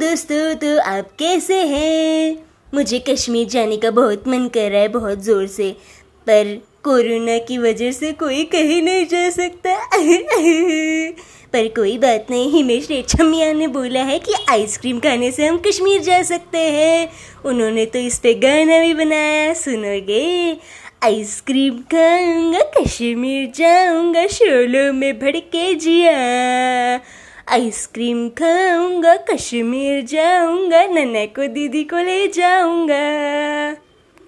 दोस्तों, तो आप कैसे हैं? मुझे कश्मीर जाने का बहुत मन कर रहा है, बहुत ज़ोर से, पर कोरोना की वजह से कोई कहीं नहीं जा सकता। पर कोई बात नहीं, हिमेश रेचमिया ने बोला है कि आइसक्रीम खाने से हम कश्मीर जा सकते हैं। उन्होंने तो इस पे गाना भी बनाया, सुनोगे? आइसक्रीम खाऊंगा, कश्मीर जाऊंगा, शोलों में भड़के जिया। आइसक्रीम खाऊंगा, कश्मीर जाऊंगा, नन्ना को दीदी को ले जाऊंगा।